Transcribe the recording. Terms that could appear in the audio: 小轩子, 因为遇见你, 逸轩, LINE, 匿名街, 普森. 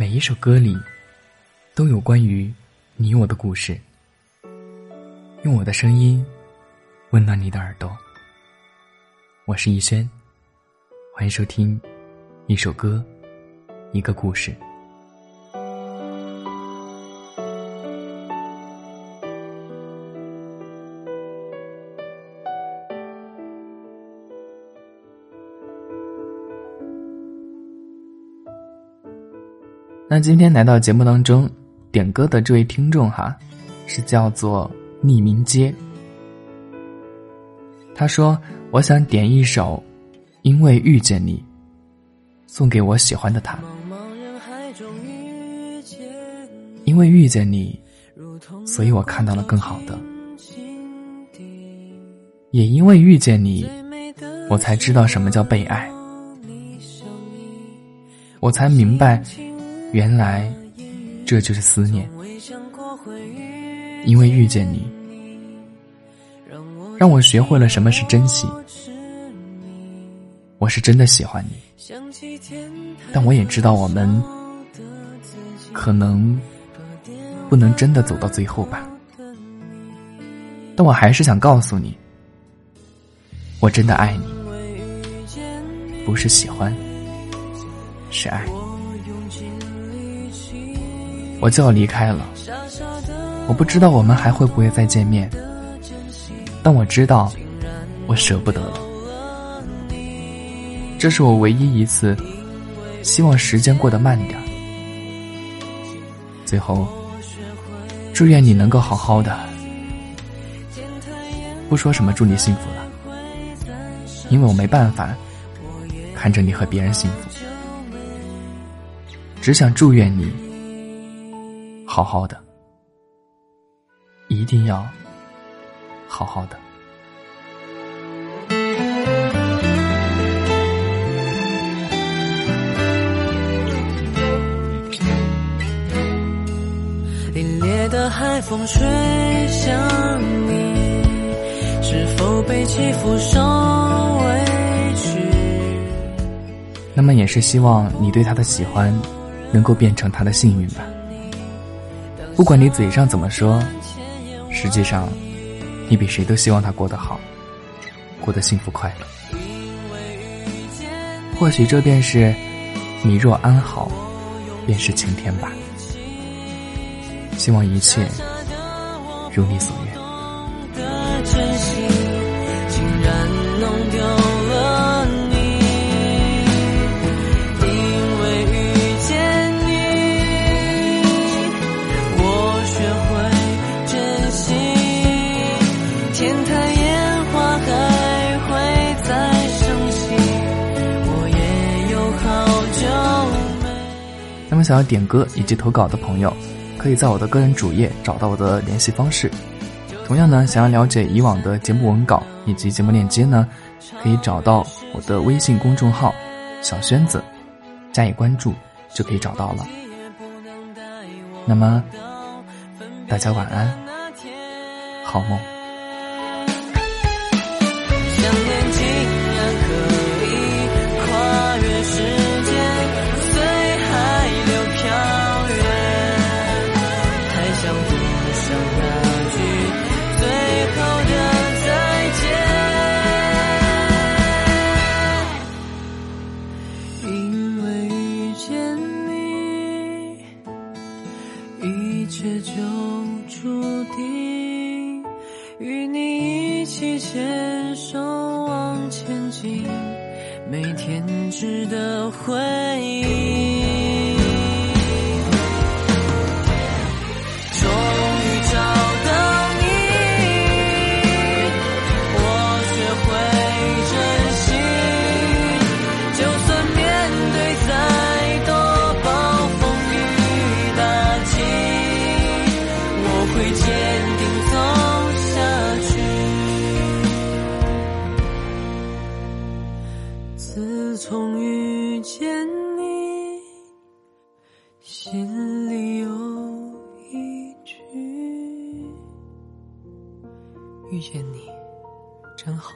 每一首歌里都有关于你我的故事，用我的声音温暖你的耳朵。我是逸轩，欢迎收听一首歌一个故事。那今天来到节目当中点歌的这位听众是叫做匿名街，他说我想点一首因为遇见你，送给我喜欢的他。因为遇见你，所以我看到了更好的，也因为遇见你，我才知道什么叫被爱，我才明白原来这就是思念。因为遇见你，让我学会了什么是珍惜。我是真的喜欢你，但我也知道我们可能不能真的走到最后吧。但我还是想告诉你，我真的爱你，不是喜欢，是爱。我就要离开了，我不知道我们还会不会再见面，但我知道我舍不得了。这是我唯一一次希望时间过得慢点。最后祝愿你能够好好的，不说什么祝你幸福了，因为我没办法看着你和别人幸福，只想祝愿你好好的，一定要好好的。凛冽的海风吹向你，是否被欺负受委屈？那么也是希望你对他的喜欢能够变成他的幸运吧。不管你嘴上怎么说，实际上你比谁都希望他过得好，过得幸福快乐。或许这便是你若安好便是晴天吧。希望一切如你所愿。那么想要点歌以及投稿的朋友，可以在我的个人主页找到我的联系方式。同样呢，想要了解以往的节目文稿以及节目链接呢，可以找到我的微信公众号小轩子，加以关注就可以找到了。那么大家晚安，好梦。牵手往前进，每天值得回忆。终于找到你，我学会珍惜，就算面对再多暴风雨打击，我会坚定走。自从遇见你，心里有一句遇见你真好。